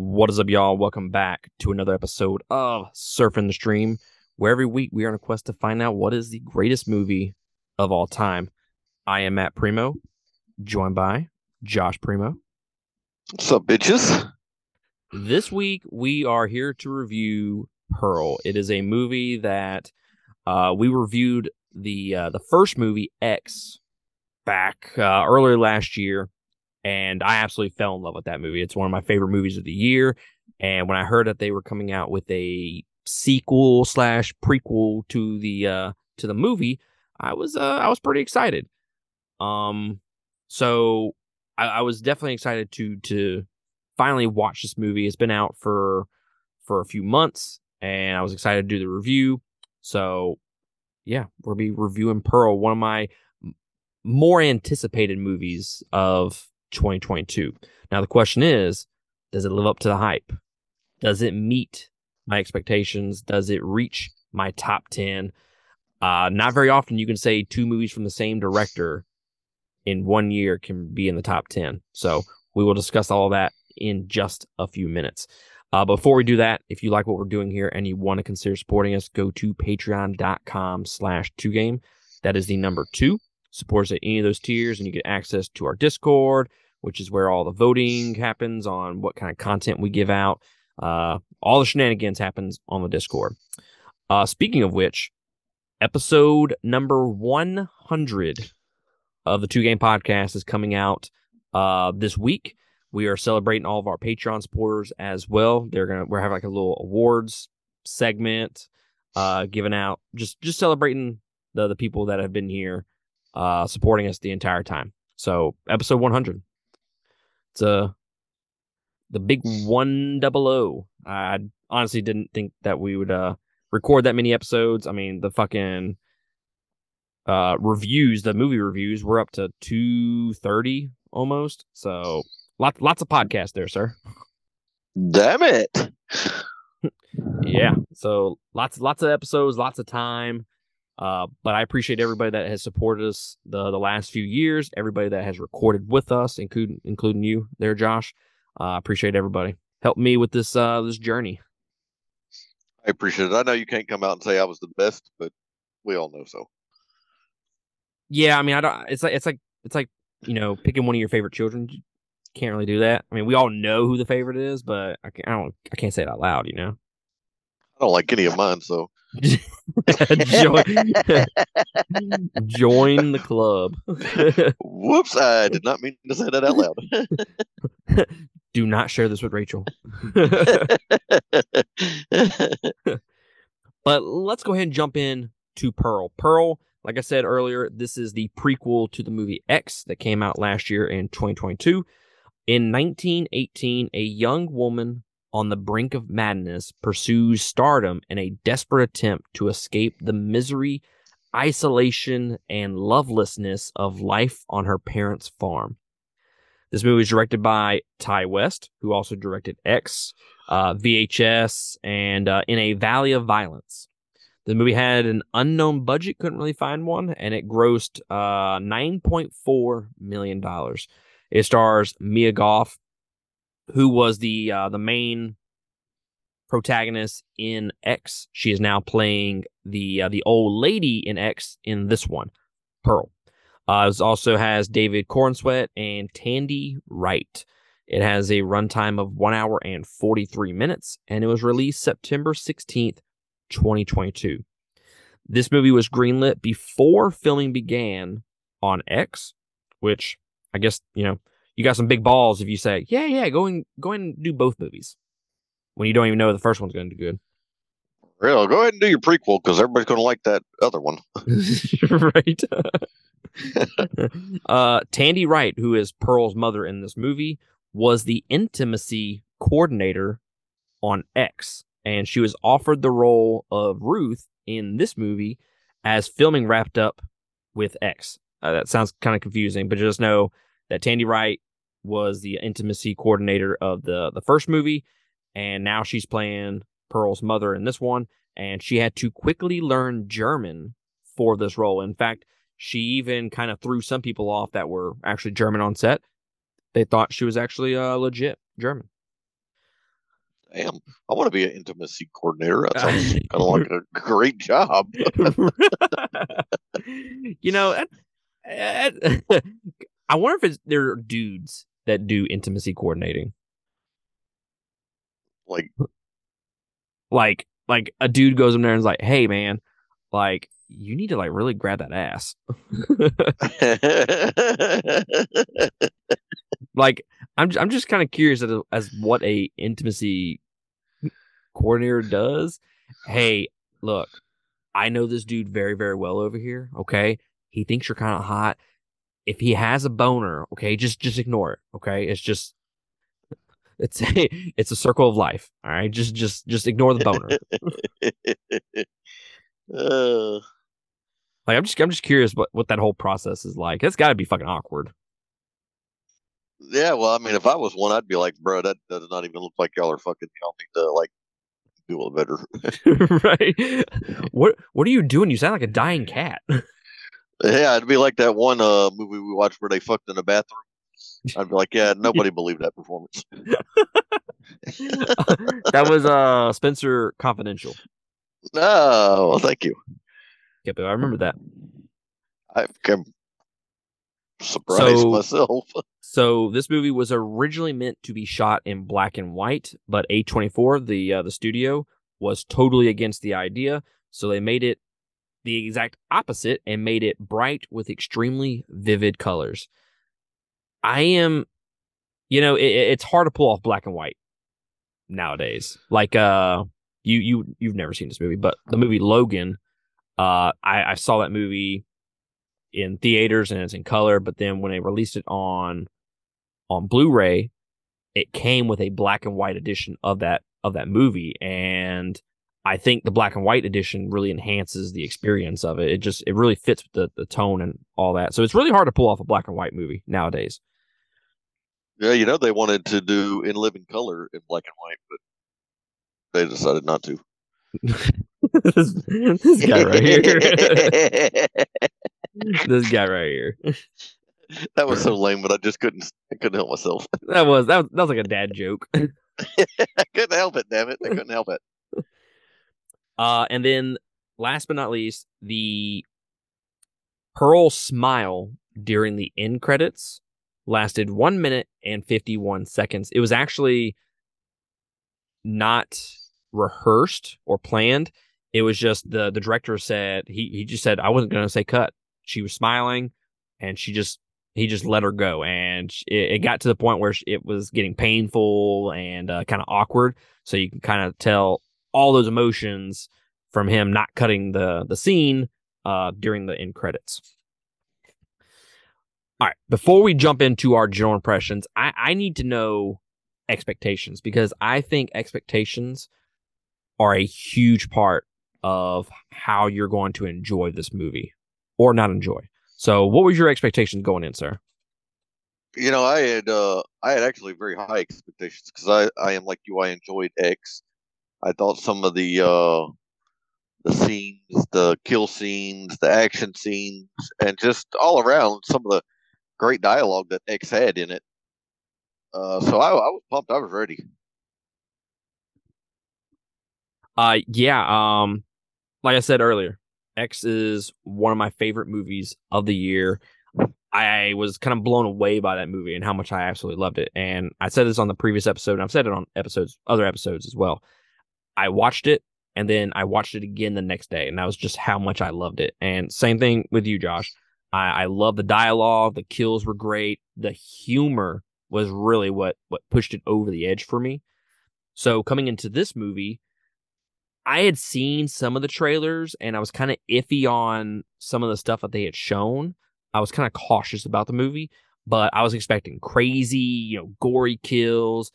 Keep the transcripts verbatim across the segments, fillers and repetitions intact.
What is up, y'all? Welcome back to another episode of Surfing the Stream, where every week we are on a quest to find out what is the greatest movie of all time. I am Matt Primo, joined by Josh Primo. What's up, bitches? This week we are here to review Pearl. It is a movie that uh, we reviewed the uh, the first movie, X, back uh, earlier last year. And I absolutely fell in love with that movie. It's one of my favorite movies of the year. And when I heard that they were coming out with a sequel slash prequel to the uh, to the movie, I was uh, I was pretty excited. Um, so I, I was definitely excited to to finally watch this movie. It's been out for for a few months, and I was excited to do the review. So yeah, we'll be reviewing Pearl, one of my more anticipated movies of twenty twenty-two. Now the question is, does it live up to the hype? Does it meet my expectations? Does it reach my top ten? Uh, not very often you can say two movies from the same director in one year can be in the top ten. So we will discuss all that in just a few minutes. Uh, before we do that, if you like what we're doing here and you want to consider supporting us, go to patreon.com slash two game. That is the number two. Supports at any of those tiers, and you get access to our Discord, which is where all the voting happens on what kind of content we give out. Uh, all the shenanigans happens on the Discord. Uh, speaking of which, episode number one hundred of the Two Game Podcast is coming out uh, this week. We are celebrating all of our Patreon supporters as well. They're gonna we're having like a little awards segment, uh, giving out just just celebrating the the people that have been here. Uh, supporting us the entire time. So episode one hundred. It's uh, the big one hundred. I honestly didn't think that we would uh, record that many episodes. I mean, the fucking uh, reviews, the movie reviews, we're up to two thirty almost. So lots, lots of podcasts there, sir. Damn it. Yeah. So lots, lots of episodes, lots of time. Uh, but I appreciate everybody that has supported us the, the last few years, everybody that has recorded with us, including including you there, Josh. I uh, appreciate everybody. Help me with this uh, this journey. I appreciate it. I know you can't come out and say I was the best, but we all know so. Yeah, I mean, I don't. It's like it's like it's like you know, picking one of your favorite children. You can't really do that. I mean, we all know who the favorite is, but I can't. I don't. I can't say it out loud. You know. I don't like any of mine, so. join, join the club. Whoops, I did not mean to say that out loud. Do not share this with Rachel. But let's go ahead and jump in to Pearl. Pearl, like I said earlier, this is the prequel to the movie X that came out last year in twenty twenty-two. In nineteen eighteen, a young woman on the brink of madness pursues stardom in a desperate attempt to escape the misery, isolation, and lovelessness of life on her parents' farm. This movie is directed by Ty West, who also directed X, uh, V H S, and uh, In a Valley of Violence. The movie had an unknown budget, couldn't really find one, and it grossed uh, nine point four million dollars. It stars Mia Goth, who was the uh, the main protagonist in X. She is now playing the uh, the old lady in X in this one, Pearl. Uh, it also has David Cornswet and Tandy Wright. It has a runtime of one hour and forty-three minutes, and it was released September sixteenth, twenty twenty-two. This movie was greenlit before filming began on X, which I guess, you know, you got some big balls if you say, yeah, yeah, go and go ahead and do both movies when you don't even know the first one's going to do good. Real, go ahead and do your prequel because everybody's going to like that other one. Right. uh, Tandy Wright, who is Pearl's mother in this movie, was the intimacy coordinator on X, and she was offered the role of Ruth in this movie as filming wrapped up with X. Uh, that sounds kind of confusing, but just know that Tandy Wright was the intimacy coordinator of the, the first movie, and now she's playing Pearl's mother in this one, and she had to quickly learn German for this role. In fact, she even kind of threw some people off that were actually German on set. They thought she was actually uh, legit German. damn, I want to be an intimacy coordinator. That sounds kind of like a great job. You know, I, I, I wonder if it's, there are dudes that do intimacy coordinating. Like, like, like a dude goes in there and is like, "Hey, man, like, you need to like really grab that ass." Like, I'm I'm just kind of curious as, as what a intimacy coordinator does. Hey, look, I know this dude very, very well over here. Okay, he thinks you're kind of hot. If he has a boner, okay, just just ignore it. Okay, it's just it's it's a circle of life. All right, just just just ignore the boner. uh. Like, I'm just I'm just curious what, what that whole process is like. That's got to be fucking awkward. Yeah, well, I mean, if I was one, I'd be like, bro, that does not even look like y'all are fucking. Y'all need to like do a little better, right? What What are you doing? You sound like a dying cat. Yeah, it'd be like that one uh, movie we watched where they fucked in a bathroom. I'd be like, yeah, nobody believed that performance. That was uh, Spencer Confidential. Oh, well, thank you. Yeah, but I remember that. I'm surprised so, myself. So this movie was originally meant to be shot in black and white, but A twenty-four, the uh, the studio, was totally against the idea, so they made it the exact opposite and made it bright with extremely vivid colors. I am, you know, it, it's hard to pull off black and white nowadays. Like, uh, you you you've never seen this movie, but the movie Logan, uh, I, I saw that movie in theaters and it's in color, but then when they released it on on Blu-ray, it came with a black and white edition of that of that movie, and I think the black and white edition really enhances the experience of it. It just it really fits with the, the tone and all that. So it's really hard to pull off a black and white movie nowadays. Yeah, you know, they wanted to do In Living Color in black and white, but they decided not to. this, this guy right here. This guy right here. That was so lame, but I just couldn't I couldn't help myself. That was that was, that was like a dad joke. I couldn't help it, damn it. I couldn't help it. Uh, and then, last but not least, the Pearl smile during the end credits lasted one minute and fifty-one seconds. It was actually not rehearsed or planned. It was just the the director said he he just said I wasn't going to say cut. She was smiling, and she just he just let her go, and it, it got to the point where it was getting painful and uh, kind of awkward. So you can kind of tell all those emotions from him not cutting the, the scene uh, during the end credits. All right, before we jump into our general impressions, I, I need to know expectations, because I think expectations are a huge part of how you're going to enjoy this movie or not enjoy. So what was your expectations going in, sir? You know, I had uh, I had actually very high expectations because I, I am like you. I enjoyed X. I thought some of the uh, the scenes, the kill scenes, the action scenes, and just all around some of the great dialogue that X had in it. Uh, so I, I was pumped. I was ready. Uh, yeah. Um, like I said earlier, X is one of my favorite movies of the year. I was kind of blown away by that movie and how much I absolutely loved it. And I said this on the previous episode, and I've said it on episodes, other episodes as well. I watched it, and then I watched it again the next day, and that was just how much I loved it. And same thing with you, Josh. I, I love the dialogue. The kills were great. The humor was really what, what pushed it over the edge for me. So coming into this movie, I had seen some of the trailers, and I was kind of iffy on some of the stuff that they had shown. I was kind of cautious about the movie, but I was expecting crazy, you know, gory kills.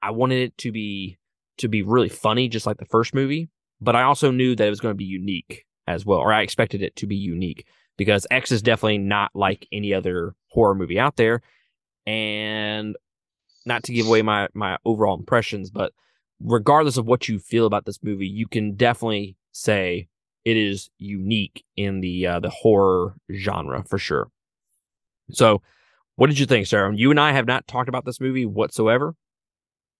I wanted it to be... to be really funny, just like the first movie, but I also knew that it was going to be unique as well, or I expected it to be unique, because X is definitely not like any other horror movie out there. And not to give away my, my overall impressions, but regardless of what you feel about this movie, you can definitely say it is unique in the uh, the horror genre for sure. So what did you think, Sarah? You and I have not talked about this movie whatsoever.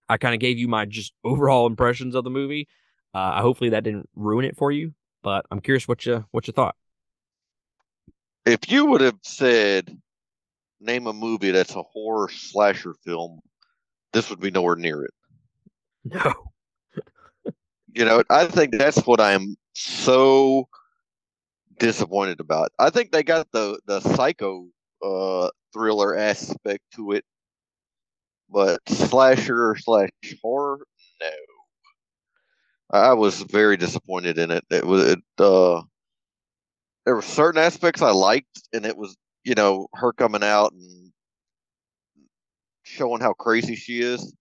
I kind of gave you my just overall impressions of the movie. Uh, hopefully that didn't ruin it for you, but I'm curious what you what you thought. If you would have said, name a movie that's a horror slasher film, this would be nowhere near it. No. You know, I think that's what I'm so disappointed about. I think they got the, the psycho uh, thriller aspect to it, but slasher slash horror, no. I was very disappointed in it. It was it, uh, there were certain aspects I liked, and it was, you know, her coming out and showing how crazy she is.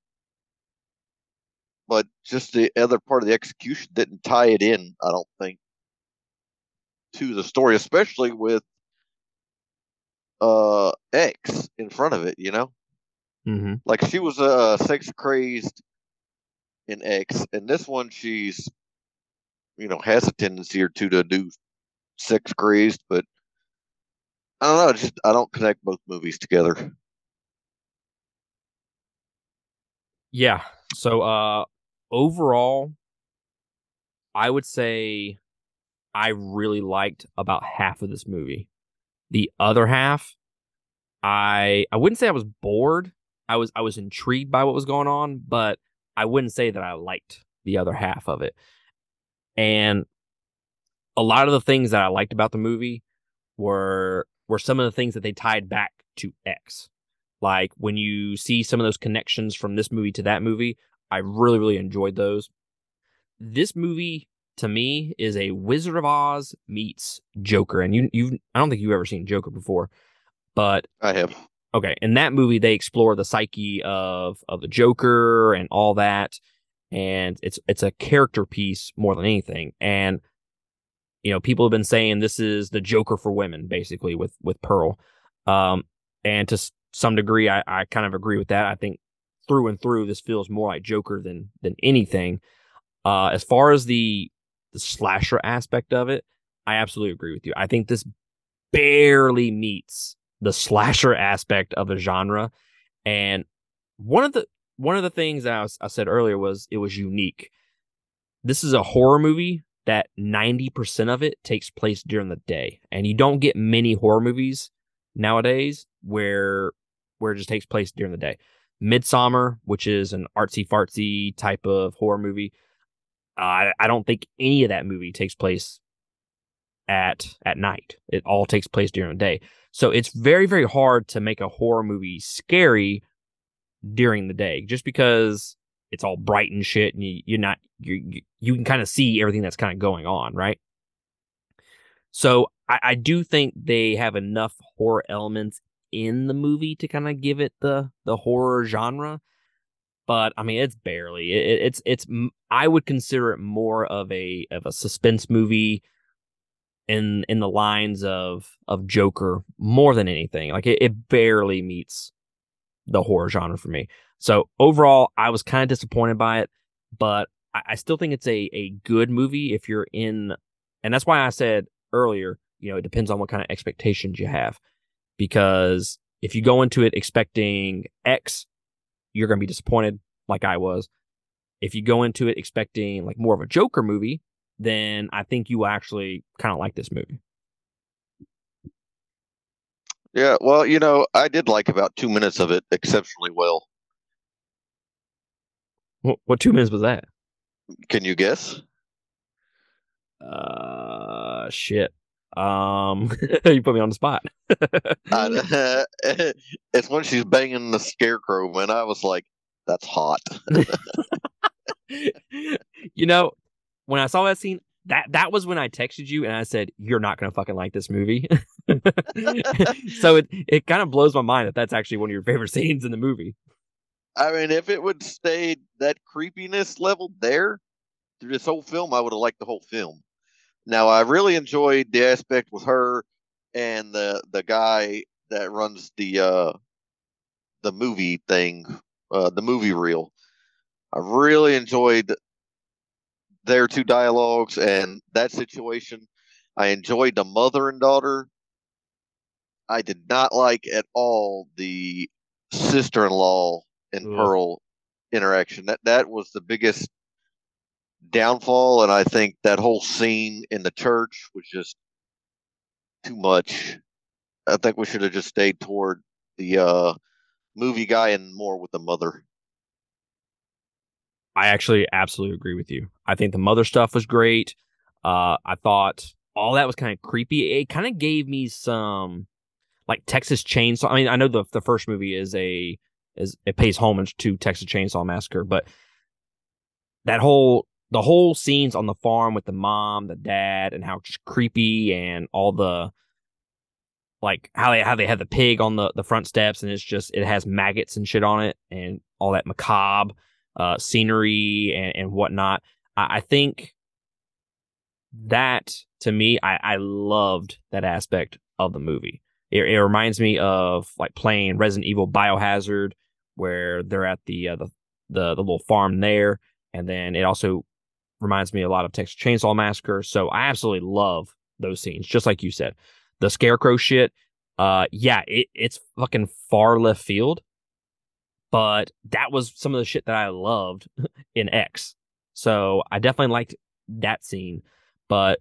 But just the other part of the execution didn't tie it in, I don't think, to the story, especially with uh, X in front of it, you know? Mm-hmm. Like, she was uh, sex-crazed in X, and this one, she's, you know, has a tendency or two to do sex-crazed, but I don't know, just I don't connect both movies together. Yeah, so uh, overall, I would say I really liked about half of this movie. The other half, I I wouldn't say I was bored. I was I was intrigued by what was going on, but I wouldn't say that I liked the other half of it. And a lot of the things that I liked about the movie were were some of the things that they tied back to X. Like, when you see some of those connections from this movie to that movie, I really, really enjoyed those. This movie, to me, is a Wizard of Oz meets Joker. And you, you've I don't think you've ever seen Joker before, but I have. Okay, in that movie, they explore the psyche of of the Joker and all that, and it's it's a character piece more than anything. And you know, people have been saying this is the Joker for women, basically, with with Pearl. Um, and to some degree, I, I kind of agree with that. I think through and through, this feels more like Joker than than anything. Uh, as far as the the slasher aspect of it, I absolutely agree with you. I think this barely meets the slasher aspect of the genre. And one of the one of the things that I, was, I said earlier was it was unique. This is a horror movie that ninety percent of it takes place during the day. And you don't get many horror movies nowadays where where it just takes place during the day. Midsommar, which is an artsy-fartsy type of horror movie, uh, I, I don't think any of that movie takes place at at night. It all takes place during the day. So it's very, very hard to make a horror movie scary during the day, just because it's all bright and shit, and you, you're not you you can kind of see everything that's kind of going on, right? So I, I do think they have enough horror elements in the movie to kind of give it the the horror genre, but I mean, it's barely. It, it's it's I would consider it more of a of a suspense movie in in the lines of of Joker more than anything. Like, it, it barely meets the horror genre for me. So overall, I was kind of disappointed by it, but I, I still think it's a a good movie if you're in, and that's why I said earlier, you know, it depends on what kind of expectations you have, because if you go into it expecting X, you're going to be disappointed, like I was. If you go into it expecting like more of a Joker movie, then I think you will actually kind of like this movie. Yeah, well, you know, I did like about two minutes of it exceptionally well. What two minutes was that? Can you guess? Uh, shit. Um, you put me on the spot. I, uh, it's when she's banging the scarecrow, man. I was like, that's hot. You know, when I saw that scene, that that was when I texted you and I said, you're not going to fucking like this movie. So it, it kind of blows my mind that that's actually one of your favorite scenes in the movie. I mean, if it would stay that creepiness level there through this whole film, I would have liked the whole film. Now, I really enjoyed the aspect with her and the the guy that runs the uh, the movie thing, uh, the movie reel. I really enjoyed their two dialogues and that situation. I enjoyed the mother and daughter. I did not like at all the sister-in-law and Pearl interaction. That that was the biggest downfall, and I think that whole scene in the church was just too much. I think we should have just stayed toward the uh, movie guy and more with the mother. I actually absolutely agree with you. I think the mother stuff was great. Uh, I thought all that was kind of creepy. It kind of gave me some like Texas Chainsaw. I mean, I know the the first movie is a is it pays homage to Texas Chainsaw Massacre, but that whole the whole scenes on the farm with the mom, the dad, and how just creepy, and all the like how they how they have the pig on the, the front steps, and it's just it has maggots and shit on it, and all that macabre uh, scenery and, and whatnot. I, I think that to me, I, I loved that aspect of the movie. It, it reminds me of like playing Resident Evil Biohazard, where they're at the, uh, the the the little farm there, and then it also reminds me a lot of Texas Chainsaw Massacre. So I absolutely love those scenes, just like you said. The scarecrow shit, uh, yeah, it, it's fucking far left field, but that was some of the shit that I loved in X. So I definitely liked that scene, but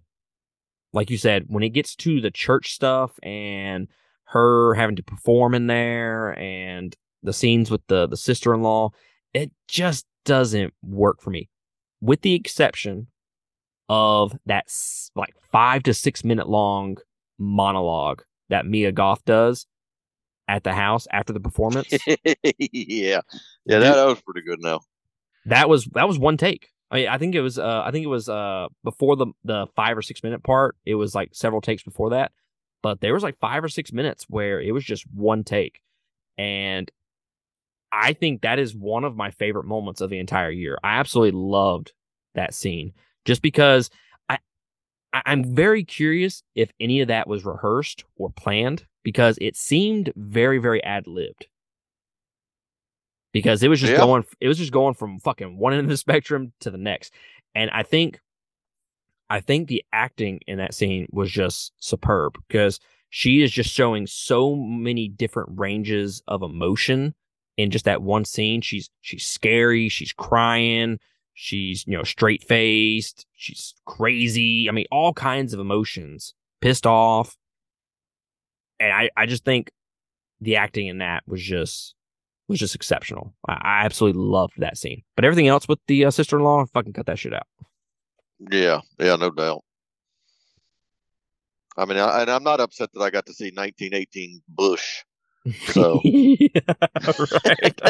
like you said, when it gets to the church stuff and her having to perform in there and the scenes with the, the sister-in-law, it just doesn't work for me. With the exception of that like five to six minute long monologue that Mia Goth does at the house after the performance. yeah. Yeah, that, that was pretty good now. That was that was one take. I mean, I think it was uh I think it was uh before the the five or six minute part. It was like several takes before that, but there was like five or six minutes where it was just one take. And I think that is one of my favorite moments of the entire year. I absolutely loved that scene just because I'm very curious if any of that was rehearsed or planned, because it seemed very, very ad-libbed. Because it was just yeah. going, it was just going from fucking one end of the spectrum to the next. And I think, I think the acting in that scene was just superb, because she is just showing so many different ranges of emotion in just that one scene. She's she's scary. She's crying. She's, you know, straight faced. She's crazy. I mean, all kinds of emotions, pissed off. And I, I just think the acting in that was just was just exceptional. I, I absolutely loved that scene. But everything else with the uh, sister-in-law, fucking cut that shit out. Yeah. Yeah, no doubt. I mean, I, and I'm not upset that I got to see nineteen eighteen Bush. So. yeah, right.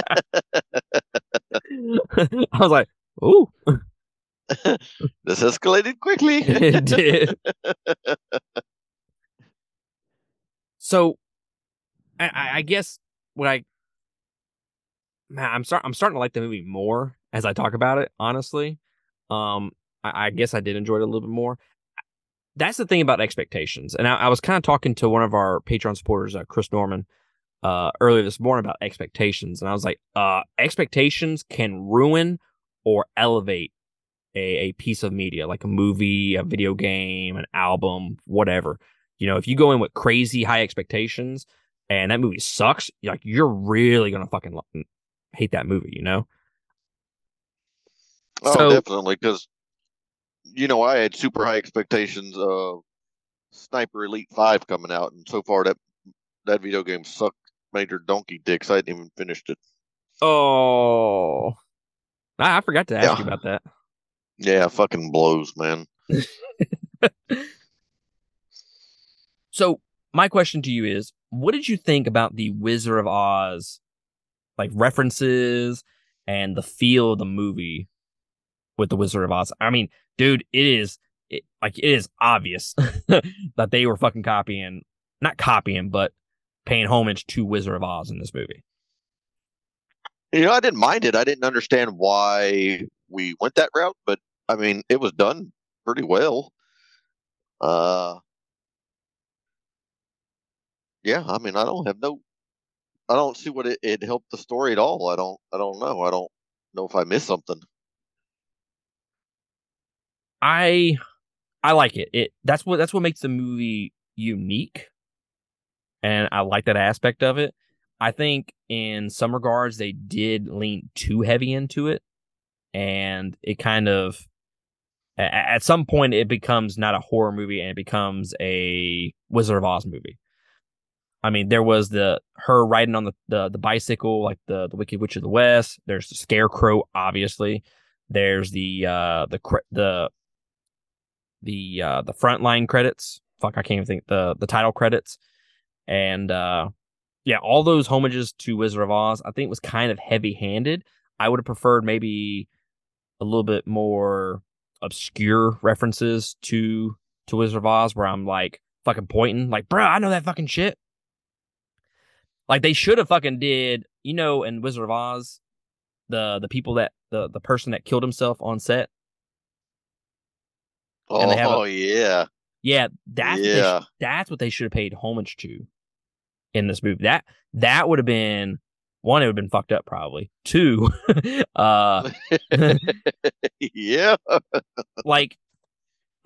I was like, ooh. This escalated quickly. It did. So I, I guess what I man, I'm start I'm starting to like the movie more as I talk about it, honestly. Um I, I guess I did enjoy it a little bit more. That's the thing about expectations. And I, I was kind of talking to one of our Patreon supporters, uh, Chris Norman, uh, earlier this morning about expectations, and I was like, uh, expectations can ruin or elevate a, a piece of media, like a movie, a video game, an album, whatever. You know, if you go in with crazy high expectations and that movie sucks, you're like, you're really going to fucking lo- hate that movie, you know? Oh, so, definitely, because, you know, I had super high expectations of Sniper Elite five coming out, and so far that that video game sucked major donkey dicks. I hadn't even finished it. Oh... I forgot to ask yeah. you about that. Yeah, fucking blows, man. So, my question to you is, what did you think about the Wizard of Oz, like, references and the feel of the movie with the Wizard of Oz? I mean, dude, it is, it, like, it is obvious that they were fucking copying, not copying, but paying homage to Wizard of Oz in this movie. You know, I didn't mind it. I didn't understand why we went that route, but I mean, it was done pretty well. Uh, yeah, I mean, I don't have no, I don't see what it, it helped the story at all. I don't, I don't know. I don't know if I missed something. I, I like it. It that's what that's what makes the movie unique, and I like that aspect of it. I think in some regards they did lean too heavy into it, and it kind of at some point it becomes not a horror movie and it becomes a Wizard of Oz movie. I mean, there was the her riding on the the, the bicycle like the, the Wicked Witch of the West. There's the Scarecrow, obviously. There's the uh, the the the uh, the frontline credits. Fuck, I can't even think the the title credits, and uh, yeah, all those homages to Wizard of Oz. I think was kind of heavy handed. I would have preferred maybe a little bit more obscure references to to Wizard of Oz, where I'm like fucking pointing, like, bro, I know that fucking shit. Like they should have fucking did, you know, in Wizard of Oz, the the people that the, the person that killed himself on set. Oh a, yeah, yeah, that's yeah. What they sh- that's what they should have paid homage to in this movie. That that would have been one. It would have been fucked up probably. Two, uh, yeah, like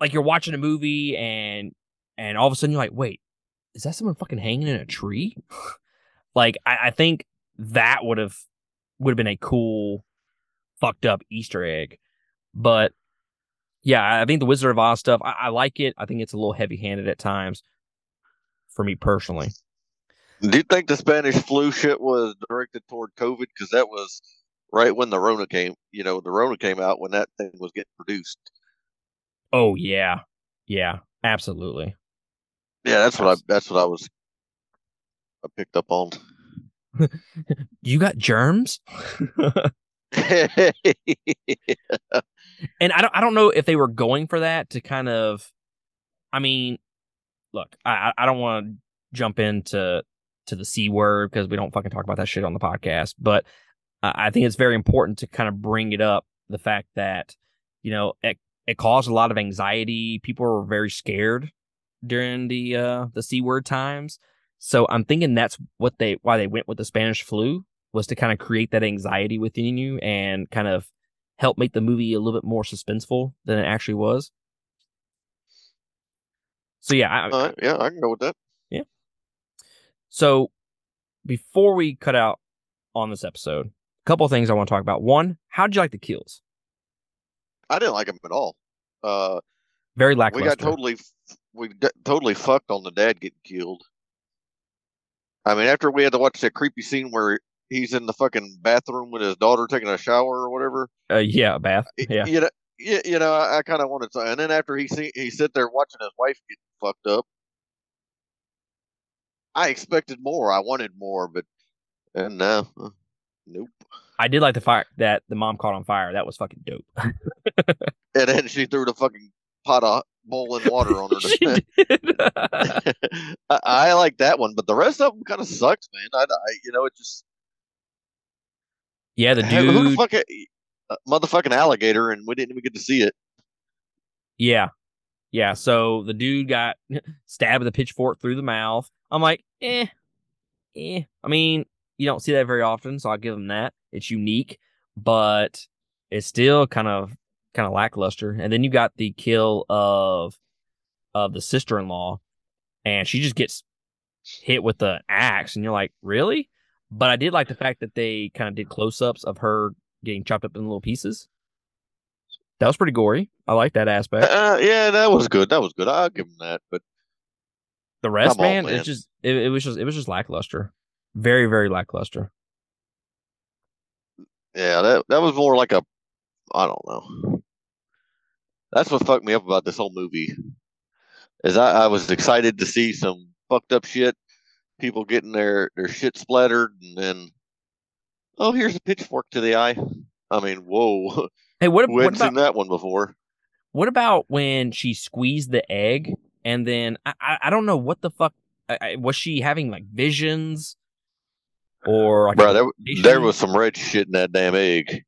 like you're watching a movie and and all of a sudden you're like, wait, is that someone fucking hanging in a tree? Like, I, I think that would have would have been a cool, fucked up Easter egg. But, yeah, I think the Wizard of Oz stuff, I, I like it. I think it's a little heavy-handed at times, for me personally. Do you think the Spanish flu shit was directed toward COVID? Because that was right when the Rona came, you know, the Rona came out when that thing was getting produced. Oh, yeah. Yeah, absolutely. Yeah, that's what I, that's what I was... I picked up on. You got germs? Yeah. And I don't I don't know if they were going for that to kind of, I mean, look, I, I don't want to jump into to the C word because we don't fucking talk about that shit on the podcast. But I, I think it's very important to kind of bring it up. The fact that, you know, it, it caused a lot of anxiety. People were very scared during the uh, the C word times. So I'm thinking that's what they why they went with the Spanish flu, was to kind of create that anxiety within you and kind of help make the movie a little bit more suspenseful than it actually was. So, yeah. I, uh, yeah, I can go with that. Yeah. So before we cut out on this episode, a couple of things I want to talk about. One, how did you like the kills? I didn't like them at all. Uh, Very lackluster. We got totally, we d- totally fucked on the dad getting killed. I mean, after we had to watch that creepy scene where he's in the fucking bathroom with his daughter taking a shower or whatever. Uh, yeah, a bath. Yeah. You know, you know, I, I kind of wanted to. And then after he see, he sit there watching his wife get fucked up, I expected more. I wanted more, but uh, no, uh, nope. I did like the fact that the mom caught on fire. That was fucking dope. And then she threw the fucking pot of boiling water on her. I, I like that one, but the rest of them kind of sucks, man. I, I, you know, it just yeah, the dude, who the fuck, uh, motherfucking alligator, and we didn't even get to see it. Yeah, yeah. So the dude got stabbed with a pitchfork through the mouth. I'm like, eh, eh. I mean, you don't see that very often, so I'll give him that. It's unique, but it's still kind of. kind of lackluster. And then you got the kill of of the sister-in-law, and she just gets hit with an axe, and you're like, really? But I did like the fact that they kind of did close-ups of her getting chopped up in little pieces. That was pretty gory. I like that aspect. Uh, yeah, that was good. That was good. I'll give them that. But the rest, Come man, on, man. It's just, it, it was just it was just lackluster. Very, very lackluster. Yeah, that that was more like a, I don't know. That's what fucked me up about this whole movie. Is I, I was excited to see some fucked up shit, people getting their, their shit splattered, and then, oh, here's a pitchfork to the eye. I mean, whoa. Hey, what, we hadn't what about, seen that one before. What about when she squeezed the egg, and then, I, I, I don't know what the fuck, I, I, was she having, like, visions? Or like Bro, there, there was some red shit in that damn egg.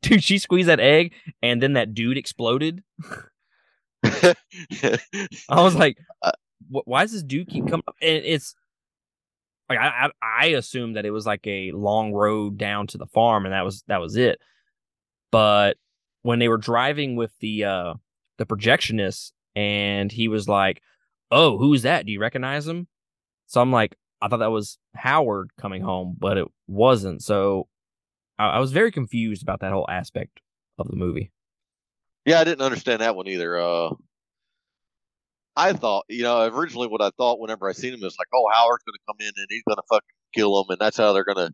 Dude, she squeezed that egg, and then that dude exploded. I was like, "Why does this dude keep coming up?" And it's like I, I, I assumed that it was like a long road down to the farm, and that was that was it. But when they were driving with the uh, the projectionist, and he was like, "Oh, who's that? Do you recognize him?" So I'm like, I thought that was Howard coming home, but it wasn't. So I, I was very confused about that whole aspect of the movie. Yeah, I didn't understand that one either. Uh, I thought, you know, originally what I thought whenever I seen him is like, oh, Howard's going to come in and he's going to fucking kill him, and that's how they're going to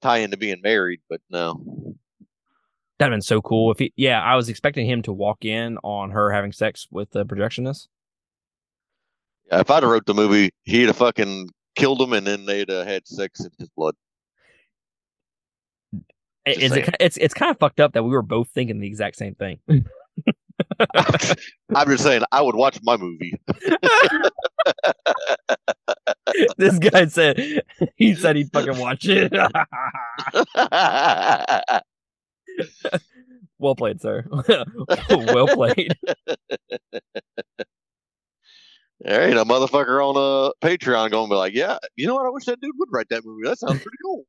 tie into being married. But no, that'd have been so cool if he. Yeah, I was expecting him to walk in on her having sex with the projectionist. Yeah, if I'd have wrote the movie, he'd have fucking killed him, and then they'd have had sex in his blood. Is it, it's it's kind of fucked up that we were both thinking the exact same thing. I'm just saying, I would watch my movie. This guy said he said he'd fucking watch it. Well played, sir. Well played. All right, a motherfucker on a uh, Patreon going to be like, yeah, you know what? I wish that dude would write that movie. That sounds pretty cool.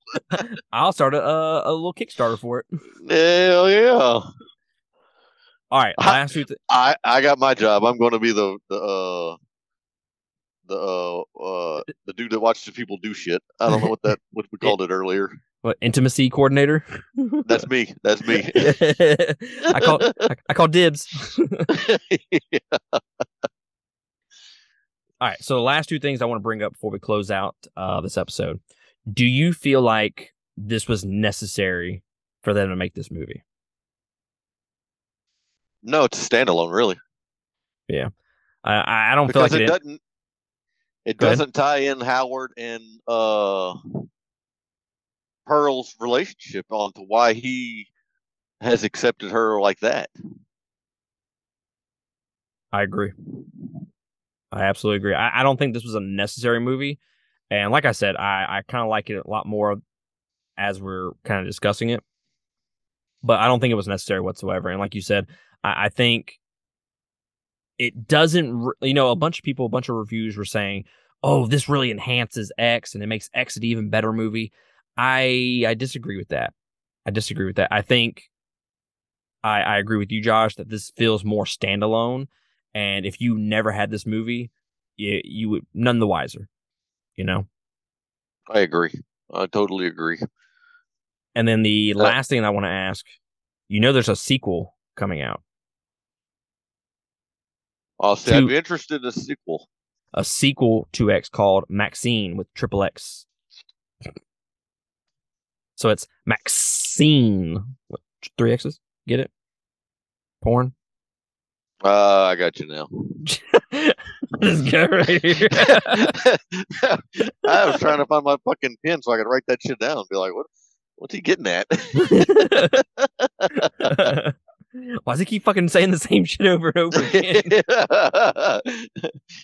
I'll start a, a a little Kickstarter for it. Hell yeah! All right, last I, th- I I got my job. I'm going to be the the uh, the uh, uh, the dude that watches people do shit. I don't know what that what we called it earlier. What, intimacy coordinator? That's me. That's me. I call I, I call dibs. Yeah. All right, so the last two things I want to bring up before we close out uh, this episode. Do you feel like this was necessary for them to make this movie? No, it's a standalone, really. Yeah. I, I don't because feel like it... it doesn't, it doesn't tie in Howard and uh, Pearl's relationship onto why he has accepted her like that. I agree. I absolutely agree. I, I don't think this was a necessary movie. And like I said, I, I kind of like it a lot more as we're kind of discussing it. But I don't think it was necessary whatsoever. And like you said, I, I think it doesn't, re- you know, a bunch of people, a bunch of reviews were saying, oh, this really enhances X and it makes X an even better movie. I I disagree with that. I disagree with that. I think I, I agree with you, Josh, that this feels more standalone. And if you never had this movie, you, you would none the wiser, you know? I agree. I totally agree. And then the uh, last thing I want to ask, you know, there's a sequel coming out. I'll say to, I'd be interested in a sequel. A sequel to X called Maxine with triple X. So it's Maxine with three X's. Get it? Porn. Uh, I got you now. This guy right here. I was trying to find my fucking pen so I could write that shit down and be like, what? What's he getting at? Why does he keep fucking saying the same shit over and over again?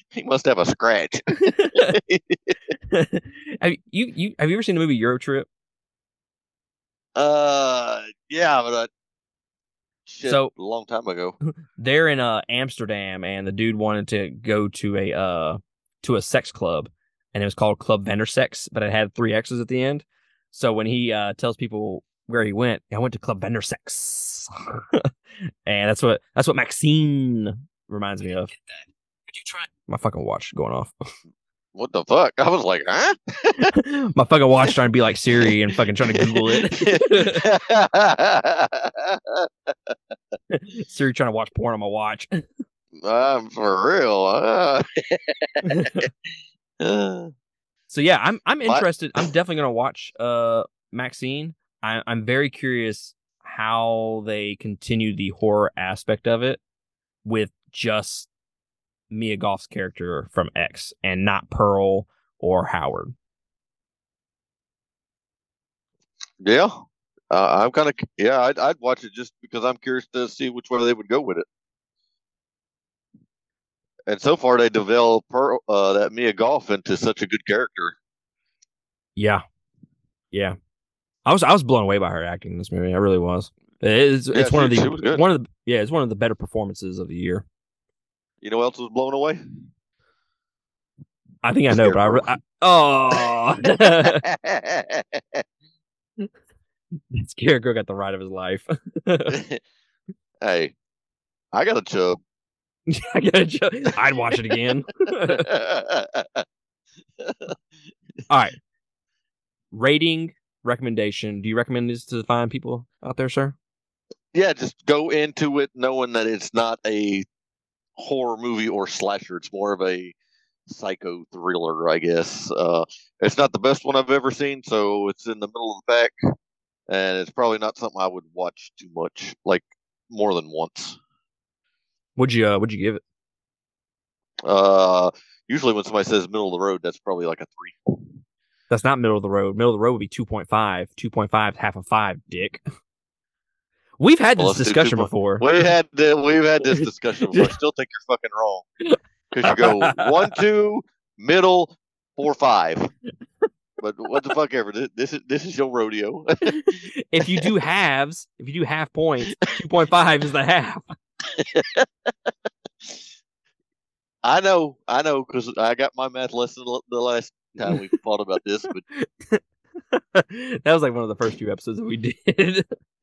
He must have a scratch. have you, you have you ever seen the movie Euro Trip? Uh, yeah, but. I, Shit, so a long time ago, they're in uh, Amsterdam, and the dude wanted to go to a uh, to a sex club, and it was called Club Vendor Sex, but it had three X's at the end. So when he uh, tells people where he went, I went to Club Vendor Sex, and that's what that's what Maxine reminds me of. Could you try my fucking watch going off? What the fuck? I was like, huh? My fucking watch trying to be like Siri and fucking trying to Google it. Siri trying to watch porn on my watch. I'm uh, for real. Uh. So yeah, I'm I'm interested. What? I'm definitely gonna watch uh Maxine. I, I'm very curious how they continue the horror aspect of it with just Mia Goth's character from X and not Pearl or Howard. Yeah, uh, I'm kind of yeah. I'd, I'd watch it just because I'm curious to see which way they would go with it. And so far, they developed Pearl, uh, that Mia Goth into such a good character. Yeah, yeah. I was I was blown away by her acting in this movie. I really was. It's yeah, it's she, one of the one of the yeah. It's one of the better performances of the year. You know who else was blown away? I think I know, Scarecrow. But I... Re- I oh! Scarecrow got the ride of his life. Hey, I got a chub. I got a chub. I'd watch it again. All right. Rating, recommendation. Do you recommend this to the fine people out there, sir? Yeah, just go into it knowing that it's not a horror movie or slasher. It's more of a psycho thriller, I guess. Uh, it's not the best one I've ever seen, so it's in the middle of the pack, and it's probably not something I would watch too much, like more than once. Would you? Uh, would you give it? Uh, usually when somebody says middle of the road, that's probably like a three. That's not middle of the road. Middle of the road would be two point five. Two point five, half a five, dick. We've had well, this discussion before. We had the, we've had this discussion before. I still think you're fucking wrong. Because you go one, two, middle, four, five. But what the fuck ever. This, this is this is your rodeo. If you do halves, if you do half points, two point five is the half. I know, I know, because I got my math lesson the last time we thought about this, but that was like one of the first few episodes that we did.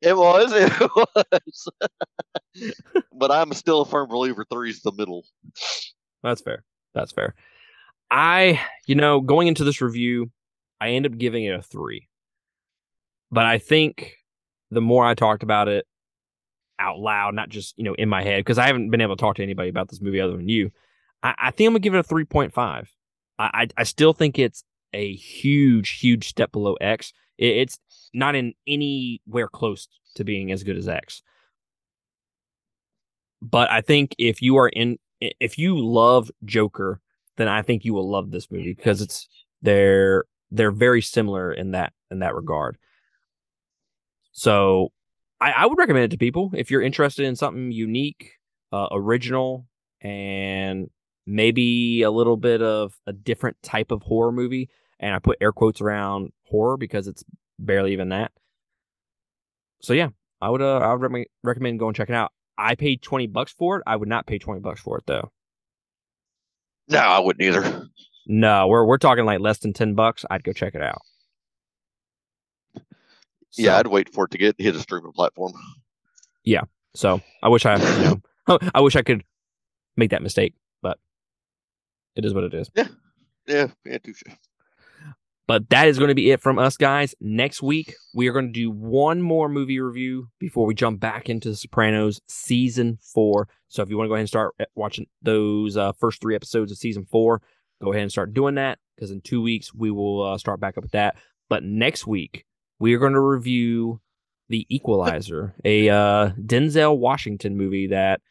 It was, it was. But I'm still a firm believer three's the middle. That's fair. That's fair. I, you know, going into this review, I end up giving it a three. But I think the more I talked about it out loud, not just, you know, in my head, because I haven't been able to talk to anybody about this movie other than you, I, I think I'm going to give it a three point five. I, I I still think it's a huge, huge step below X. It, it's not in anywhere close to being as good as X. But I think if you are in, if you love Joker, then I think you will love this movie, because it's they're they're very similar in that in that regard. So I, I would recommend it to people if you're interested in something unique, uh, original, and maybe a little bit of a different type of horror movie. And I put air quotes around horror because it's barely even that. So yeah, I would uh, I would re- recommend going check it out. I paid twenty bucks for it. I would not pay twenty bucks for it though. No, I wouldn't either. No, we're we're talking like less than ten bucks. I'd go check it out. So, yeah, I'd wait for it to get hit a streaming platform. Yeah. So I wish I, you know, I wish I could make that mistake, but it is what it is. Yeah. Yeah. Yeah. Touché. But that is going to be it from us, guys. Next week, we are going to do one more movie review before we jump back into The Sopranos Season four. So if you want to go ahead and start watching those uh, first three episodes of Season four, go ahead and start doing that, because in two weeks, we will uh, start back up with that. But next week, we are going to review The Equalizer, a uh, Denzel Washington movie that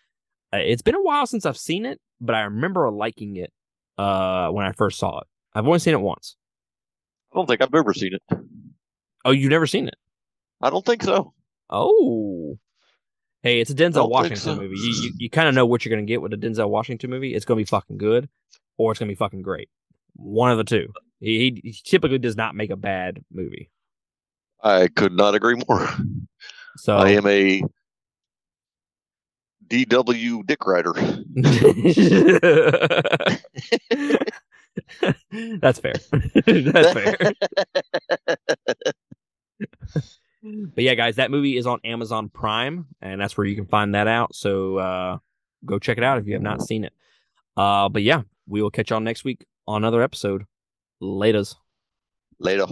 uh, it's been a while since I've seen it, but I remember liking it uh, when I first saw it. I've only seen it once. I don't think I've ever seen it. Oh, you've never seen it? I don't think so. Oh. Hey, it's a Denzel Washington so. movie. You you, you kind of know what you're going to get with a Denzel Washington movie. It's going to be fucking good, or it's going to be fucking great. One of the two. He, he typically does not make a bad movie. I could not agree more. So I am a D W dick rider. That's fair. That's fair. But yeah, guys, that movie is on Amazon Prime, and that's where you can find that out. So uh, go check it out if you have not seen it. Uh, but yeah, we will catch y'all next week on another episode. Laters. Later.